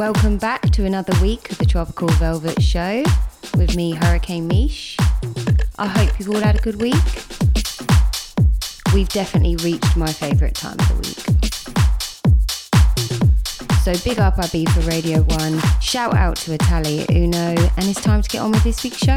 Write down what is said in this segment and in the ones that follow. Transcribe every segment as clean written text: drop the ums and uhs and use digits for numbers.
Welcome back to another week of the Tropical Velvet Show with me, Hurricane Mish. I hope you've all had a good week. We've definitely reached my favourite time of the week. So big up Abi for Radio 1, shout out to Italia Uno, and it's time to get on with this week's show.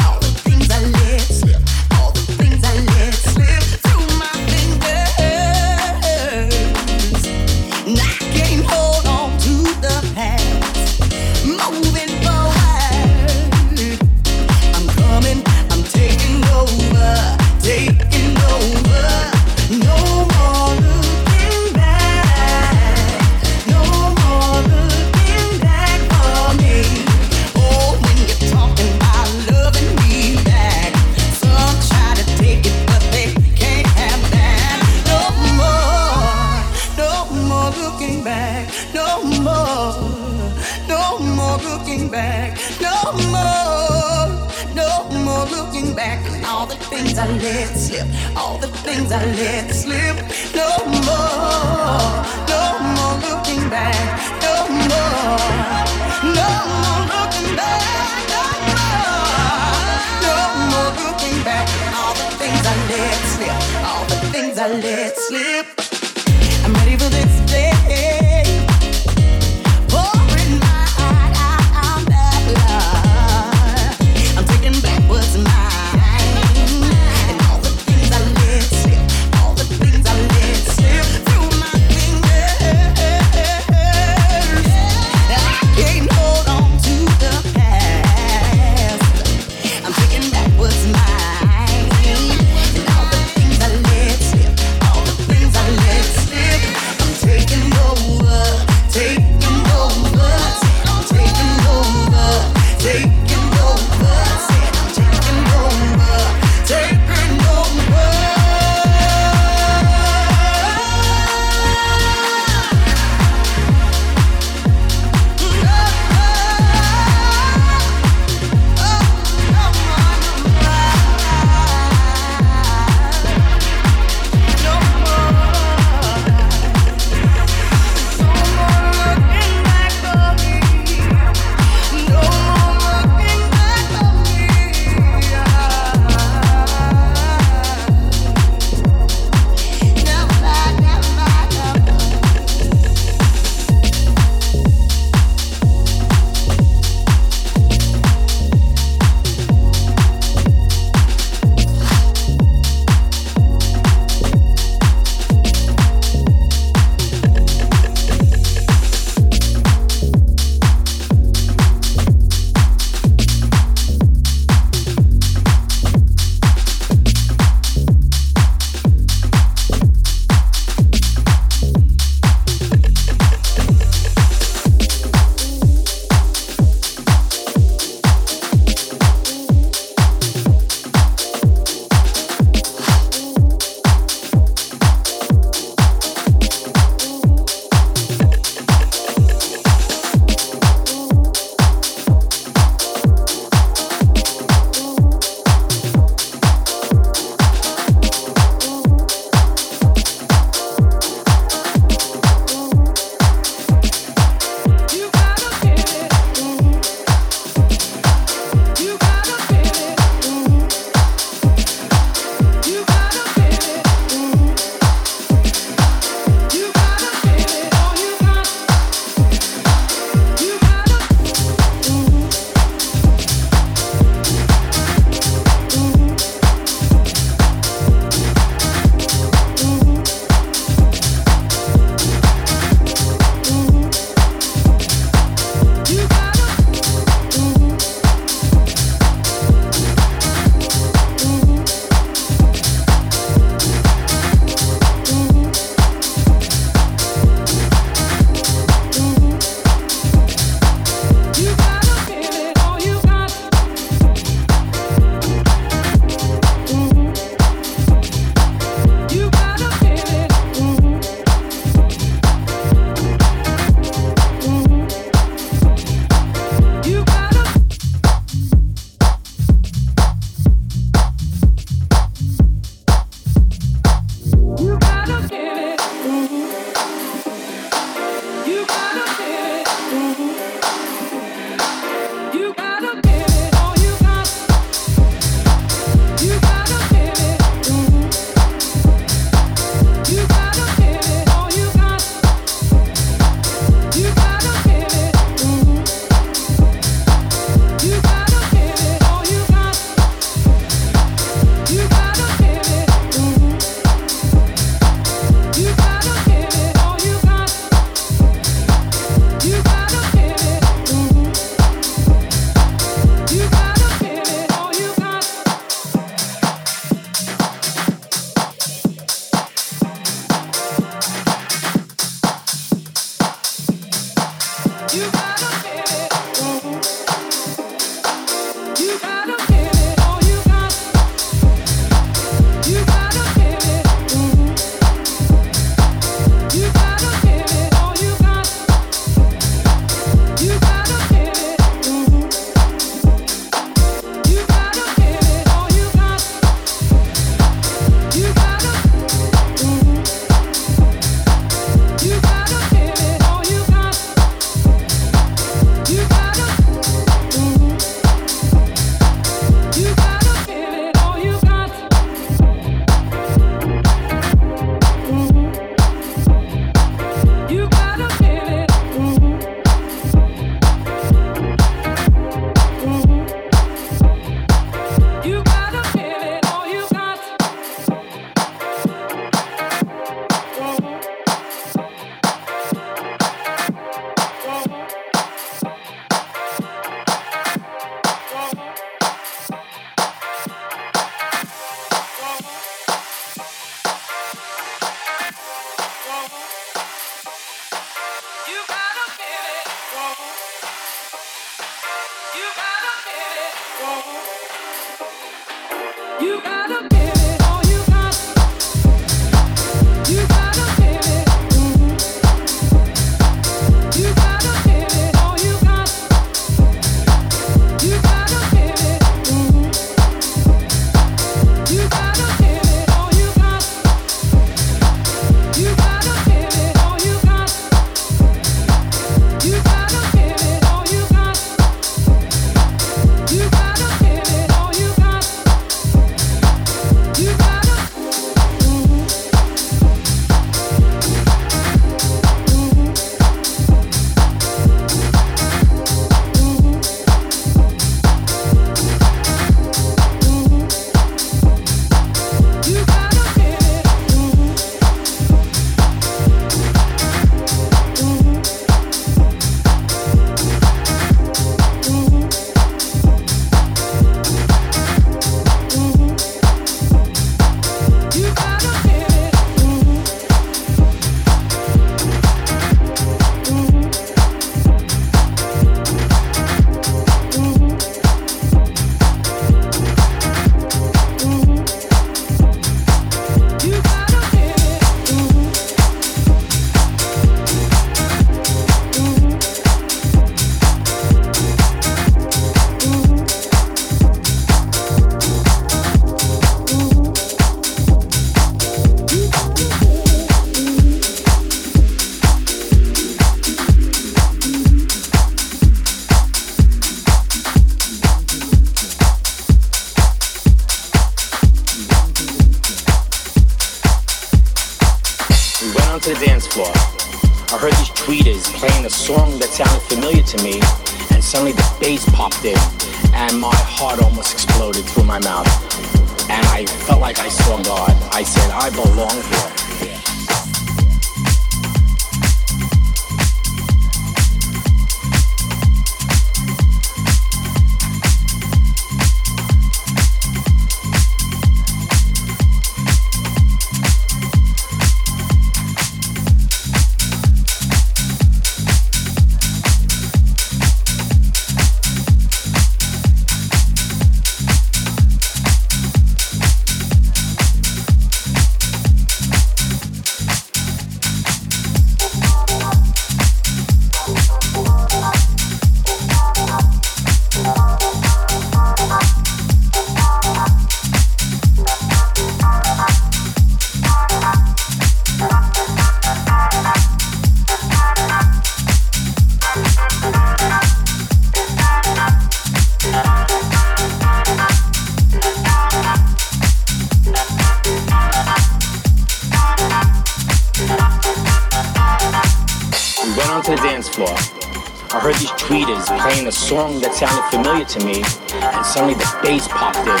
Song that sounded familiar to me, and suddenly the bass popped in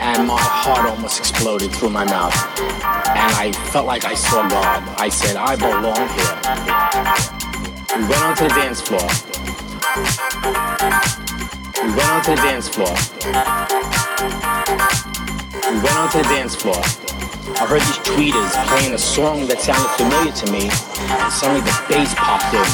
and my heart almost exploded through my mouth, and I felt like I saw God. I said, I belong here. We went onto the dance floor. We went onto the dance floor. We went onto the dance floor. I heard these tweeters playing a song that sounded familiar to me, and suddenly the bass popped in.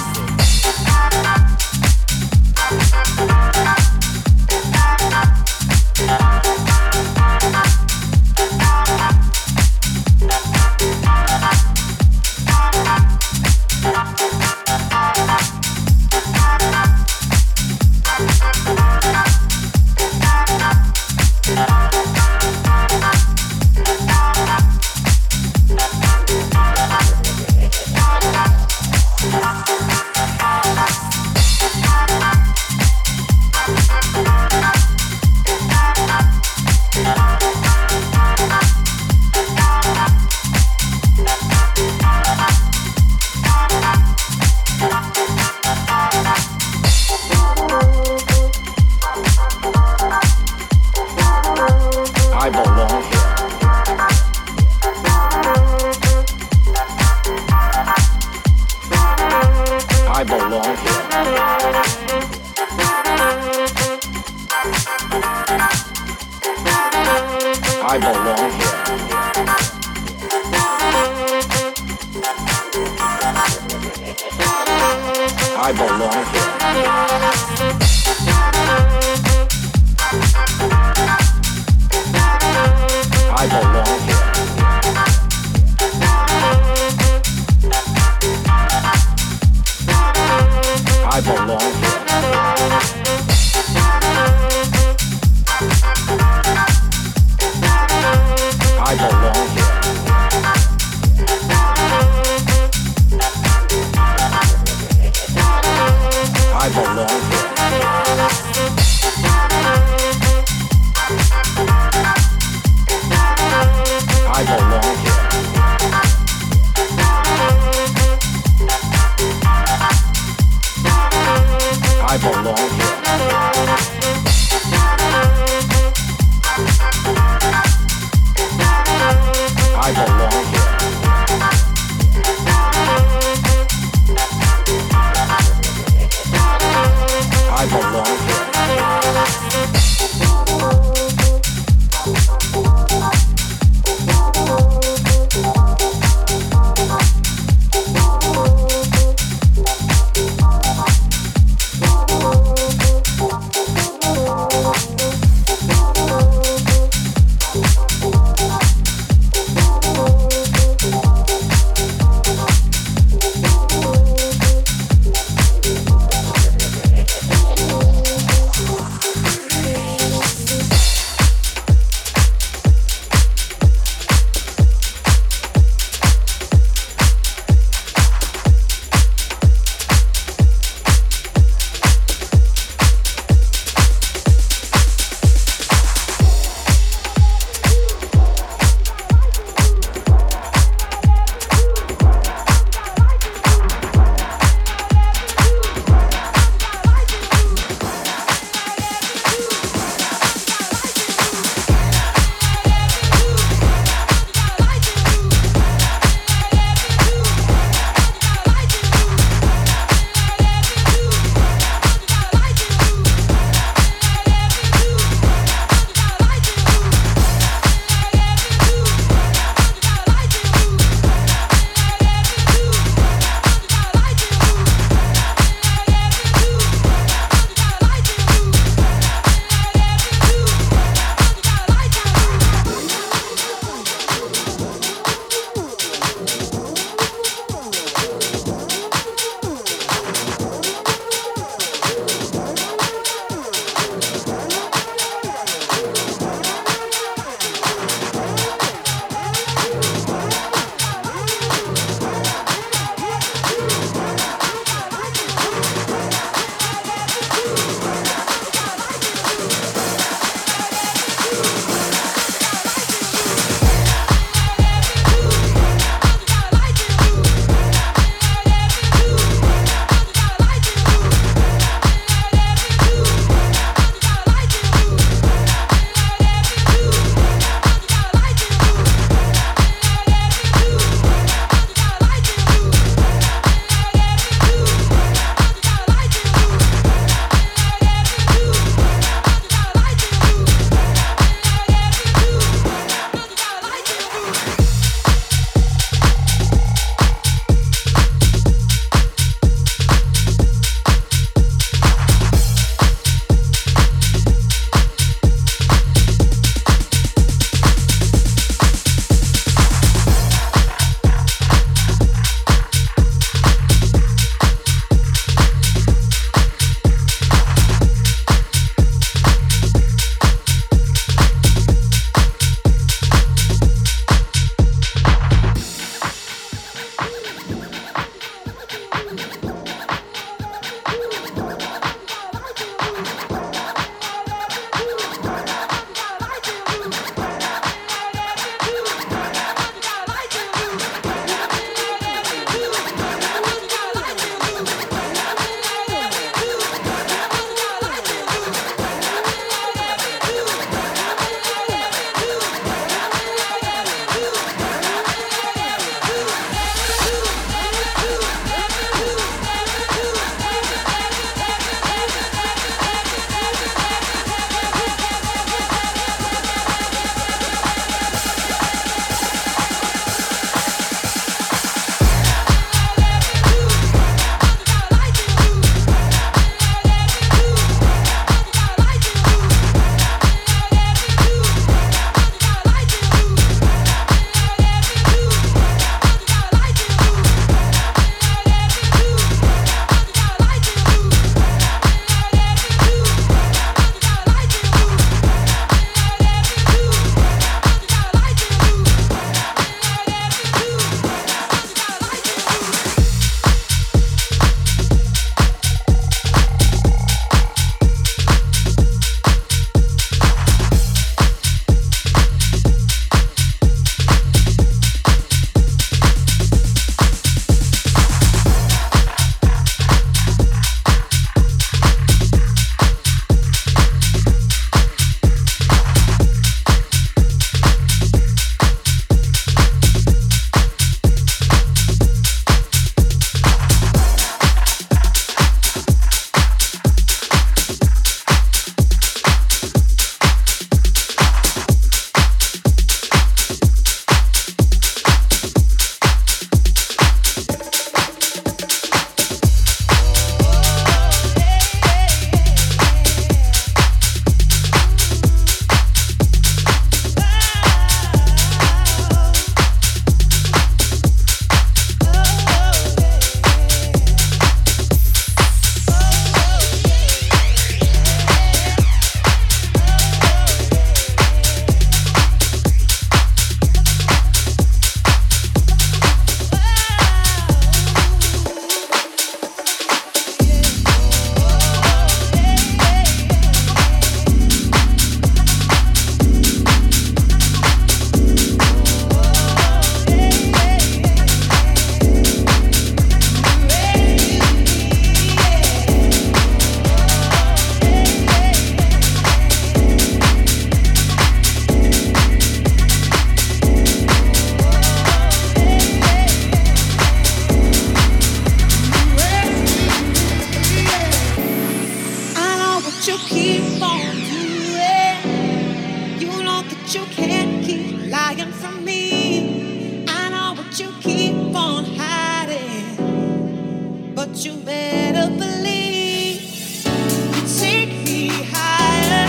hiding from me. I know what you keep on hiding, but you better believe you take me higher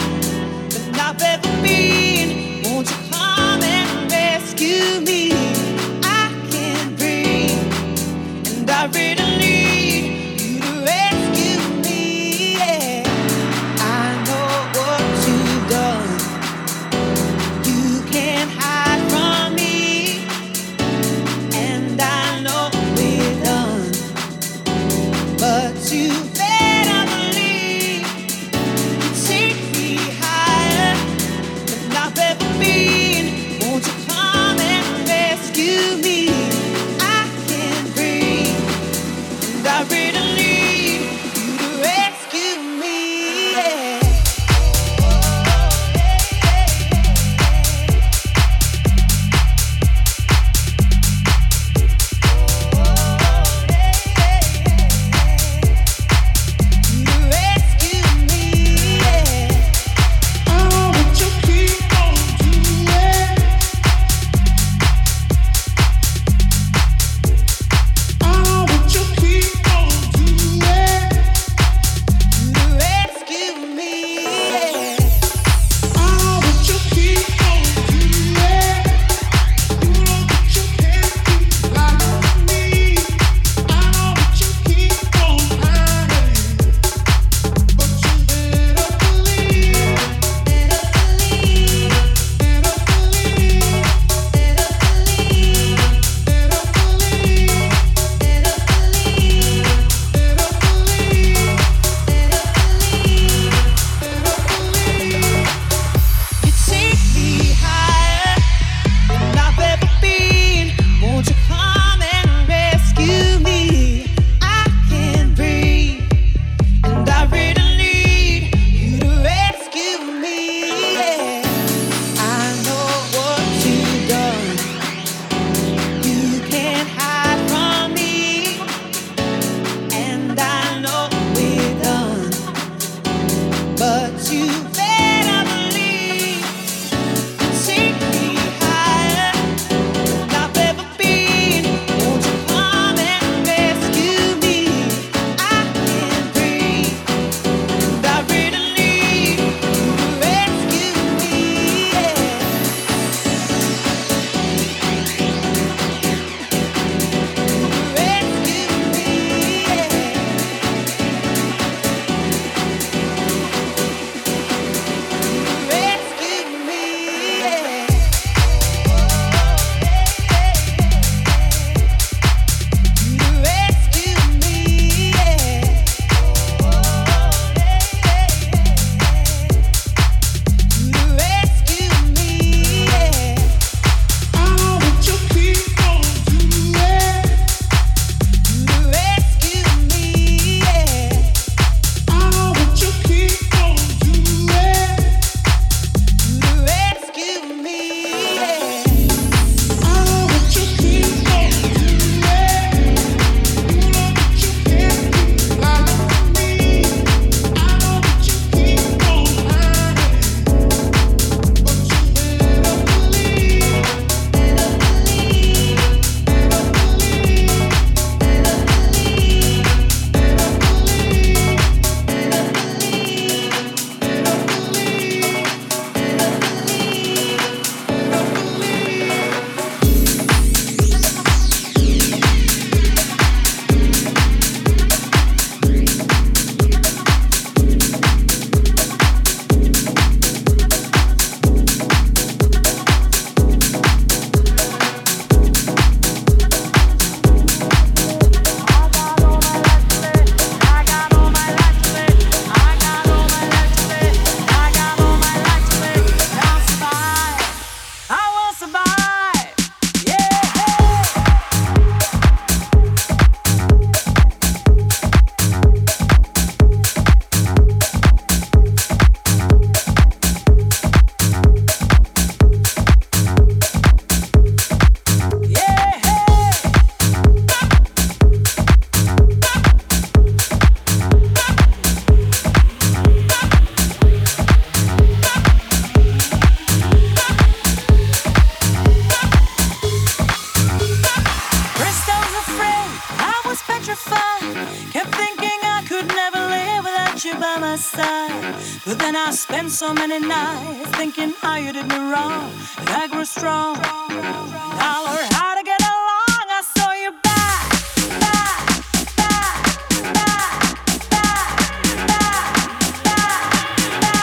than I've ever been. Won't you come and rescue me? I can't breathe, and I really but side. But then I spent so many nights thinking how you did me wrong, and I grew strong. Now we're how to get along. I saw you back, back, back, back, back, back, back, back, back.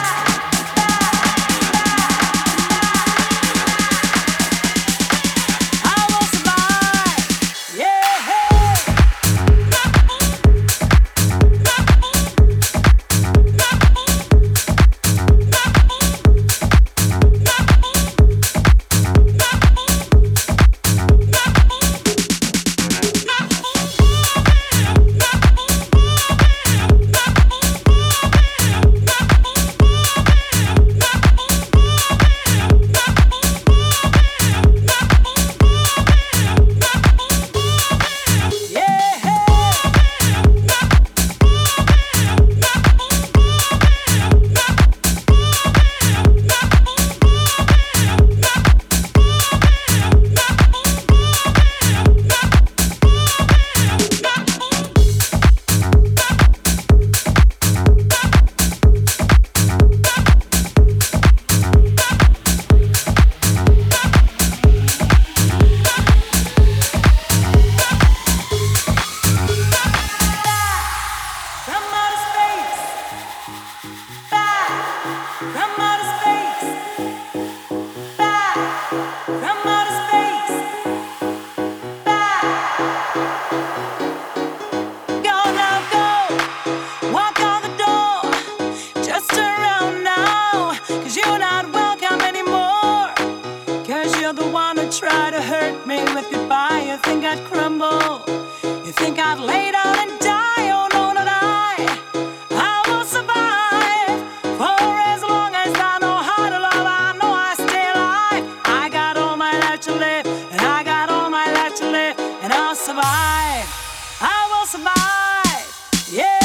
I will survive. Yeah.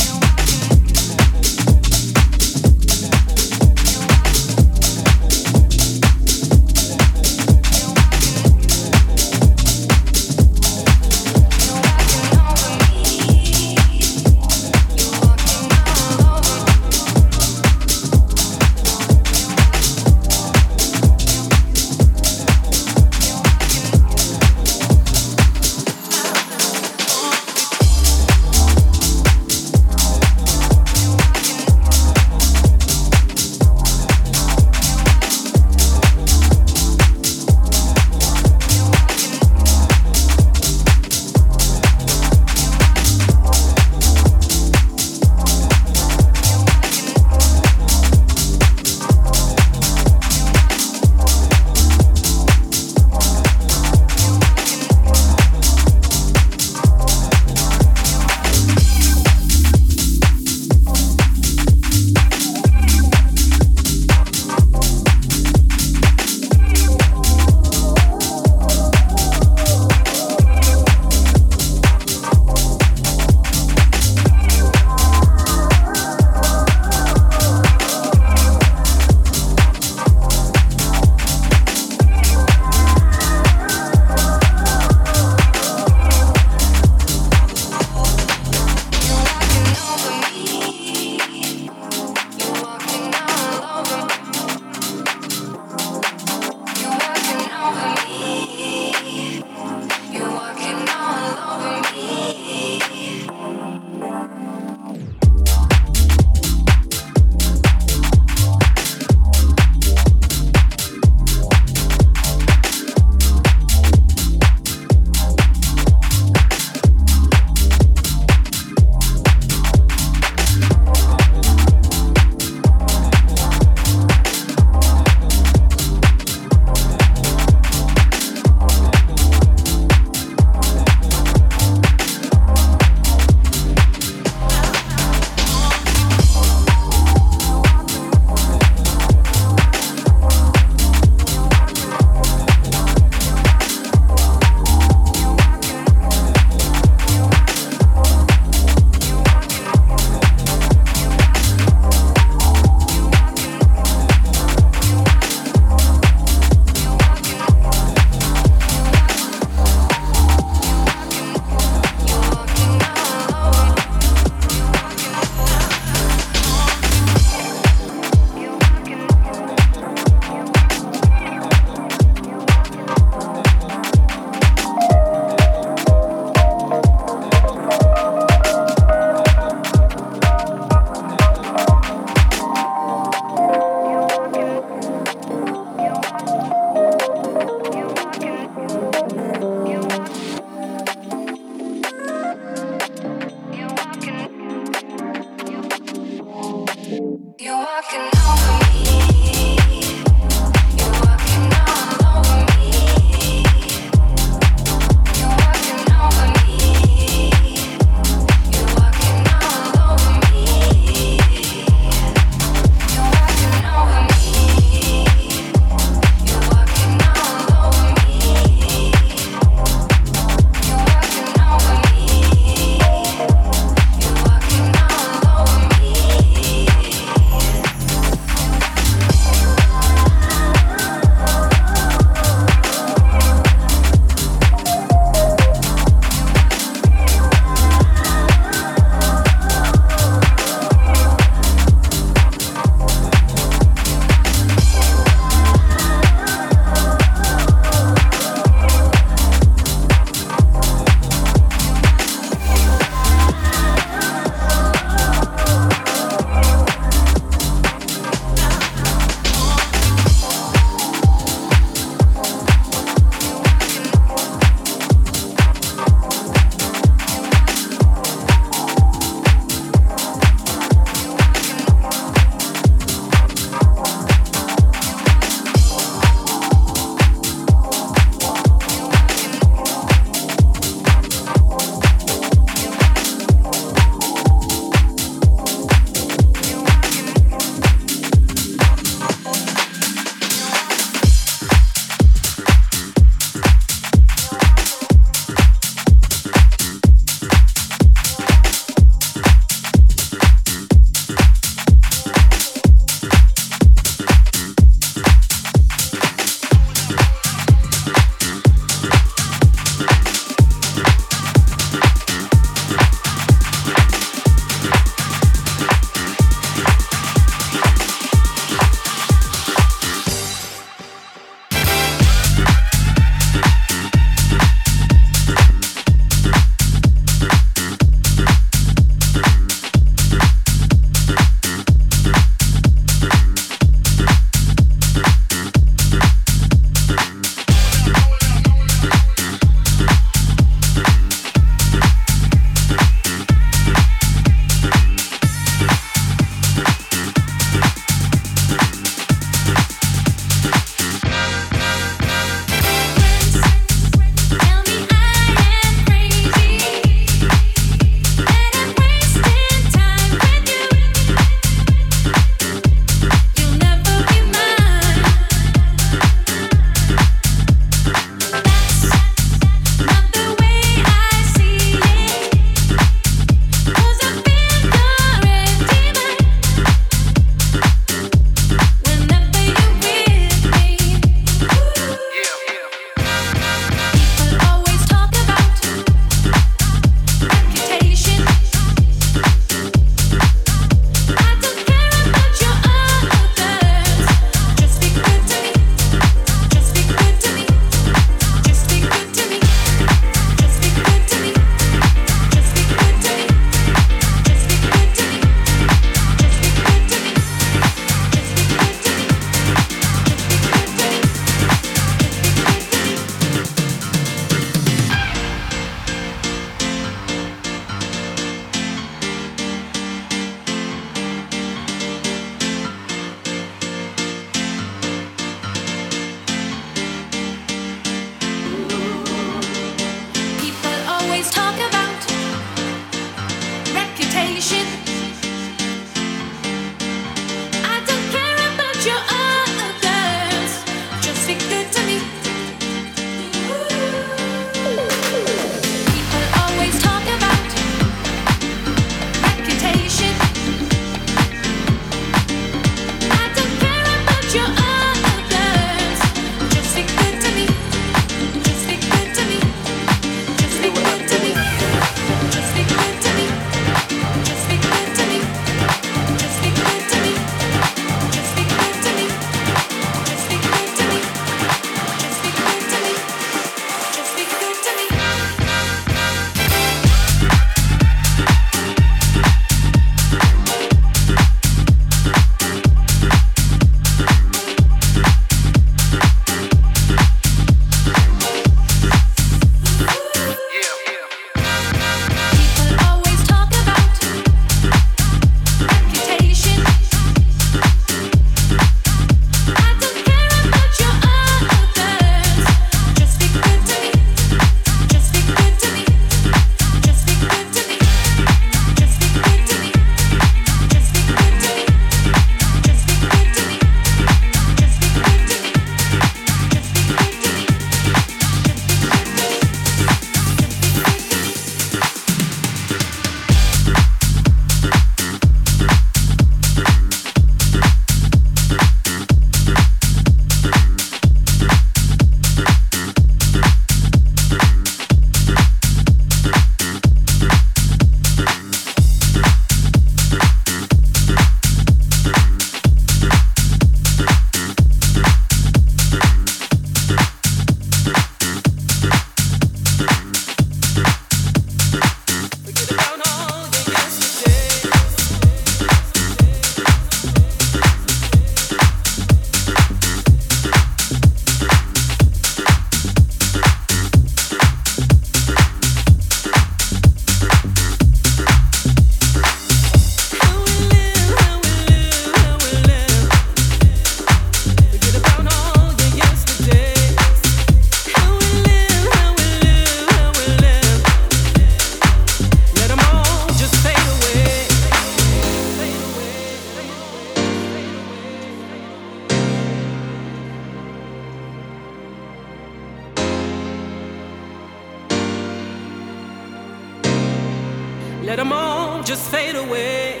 let them all just fade away.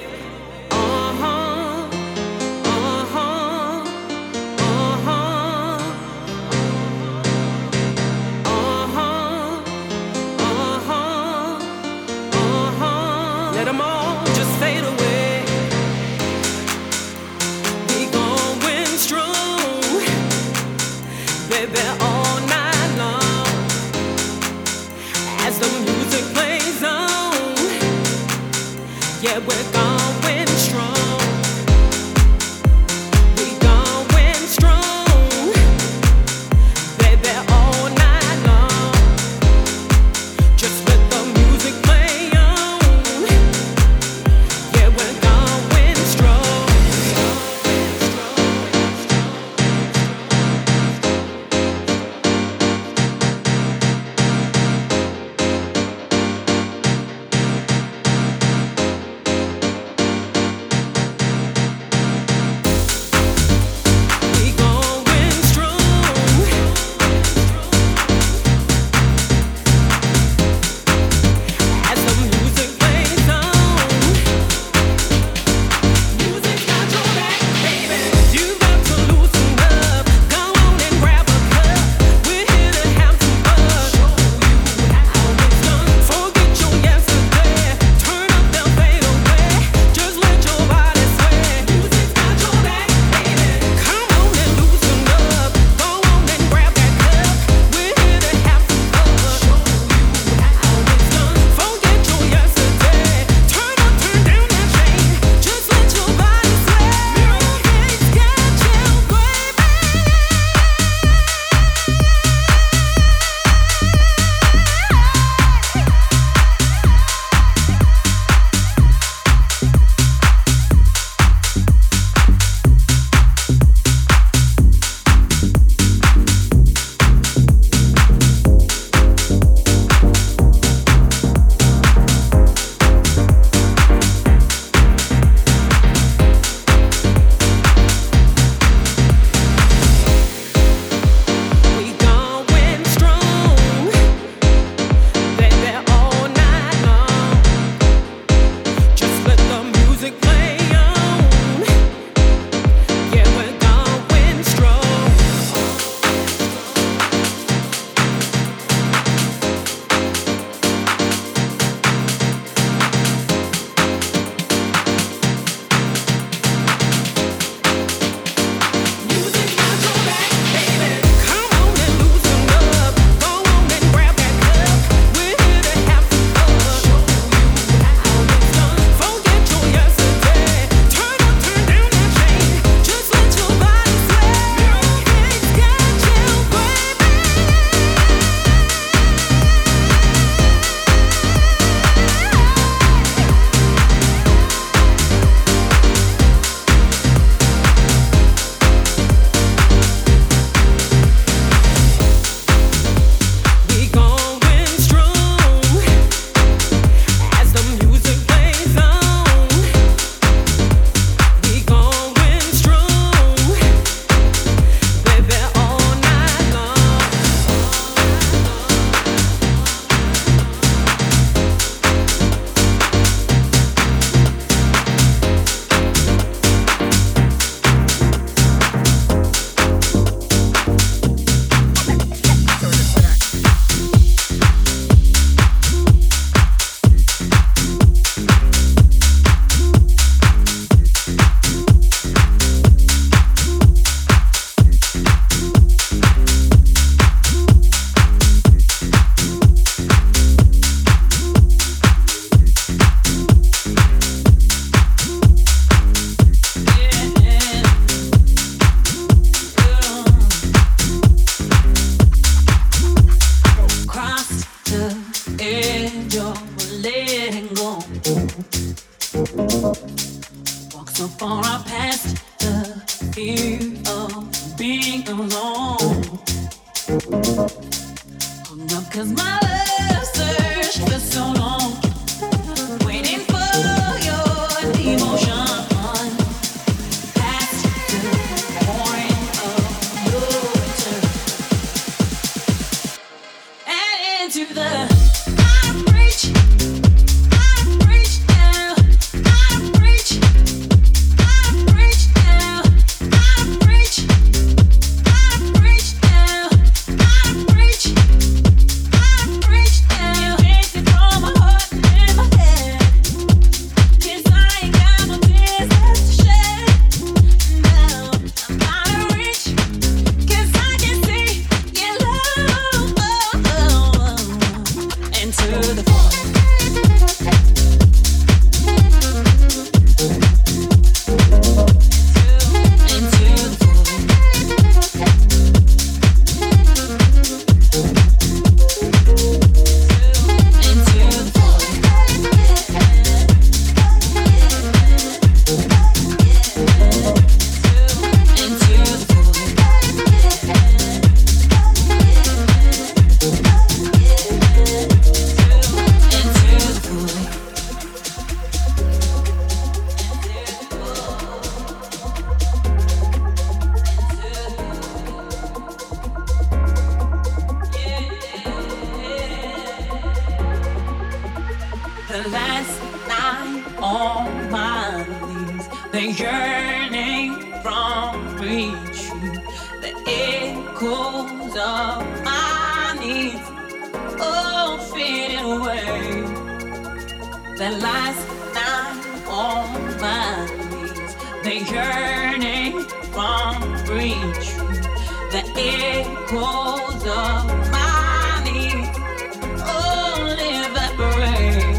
To the I'm rich the last line on my knees. The yearning from retreat, the echoes of my needs, all fade away. The last line on my knees. The yearning from retreat, the echoes of my needs, all evaporate.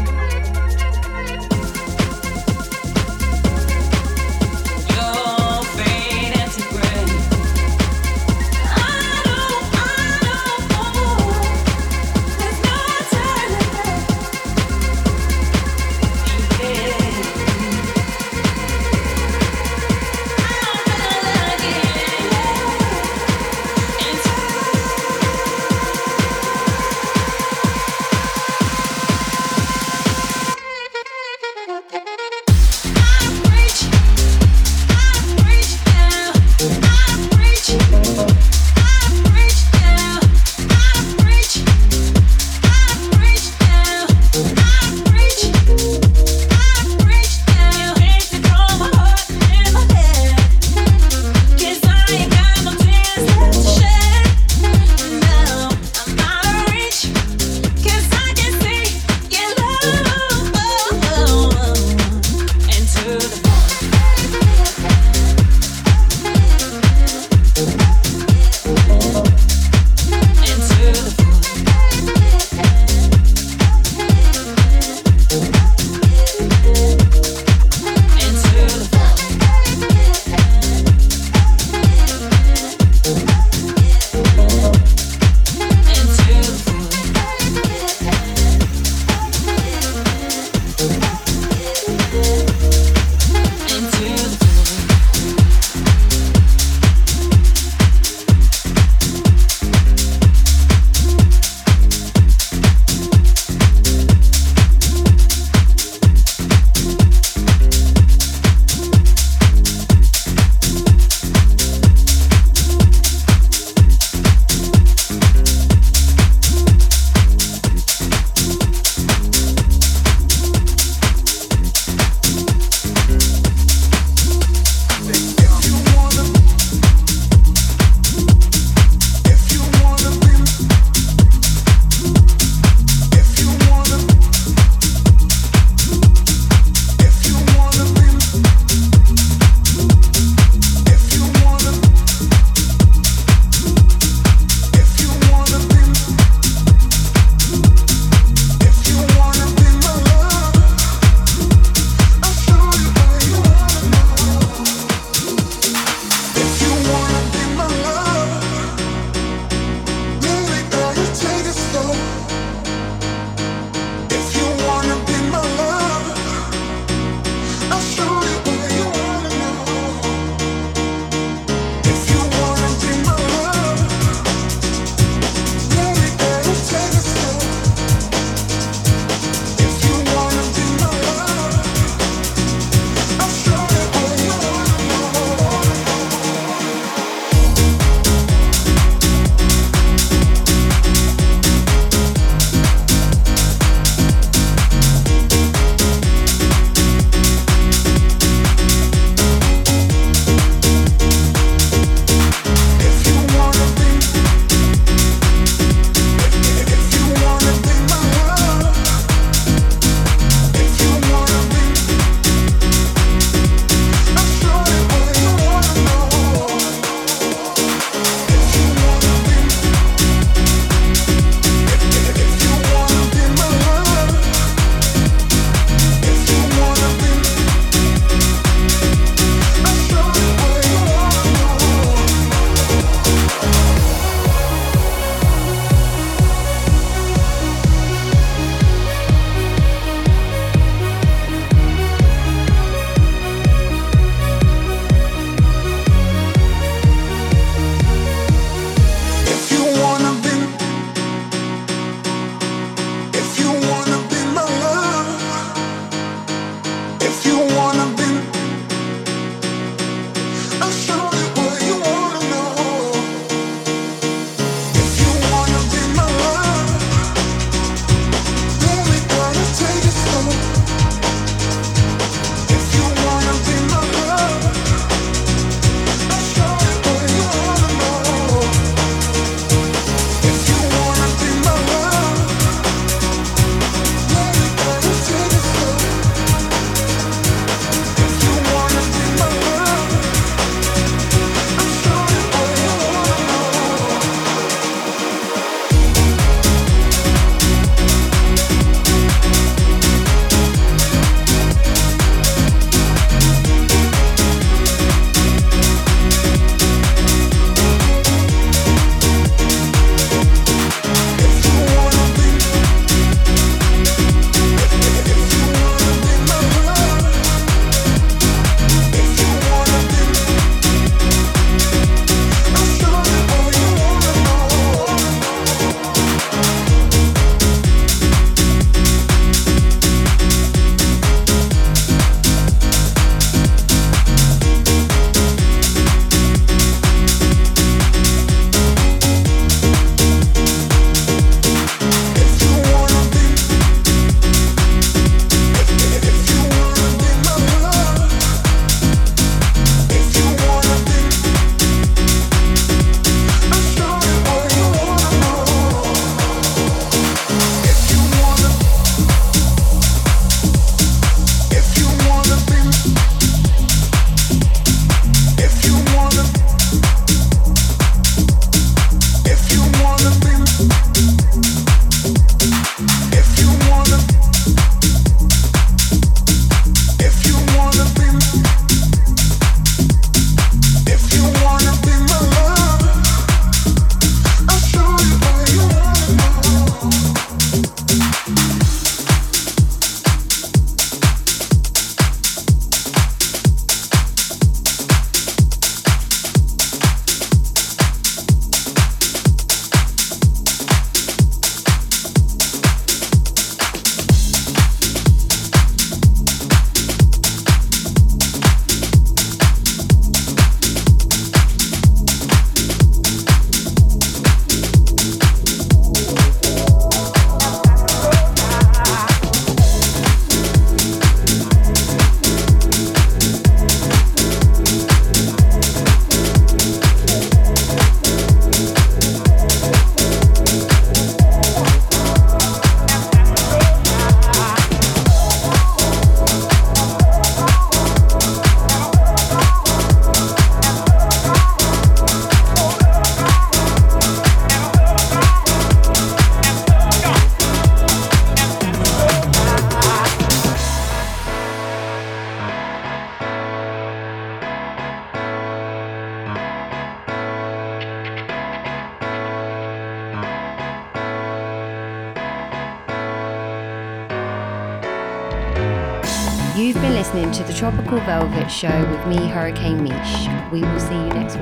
You've been listening to the Tropical Velvet Show with me, Hurricane Mish. We will see you next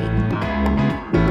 week.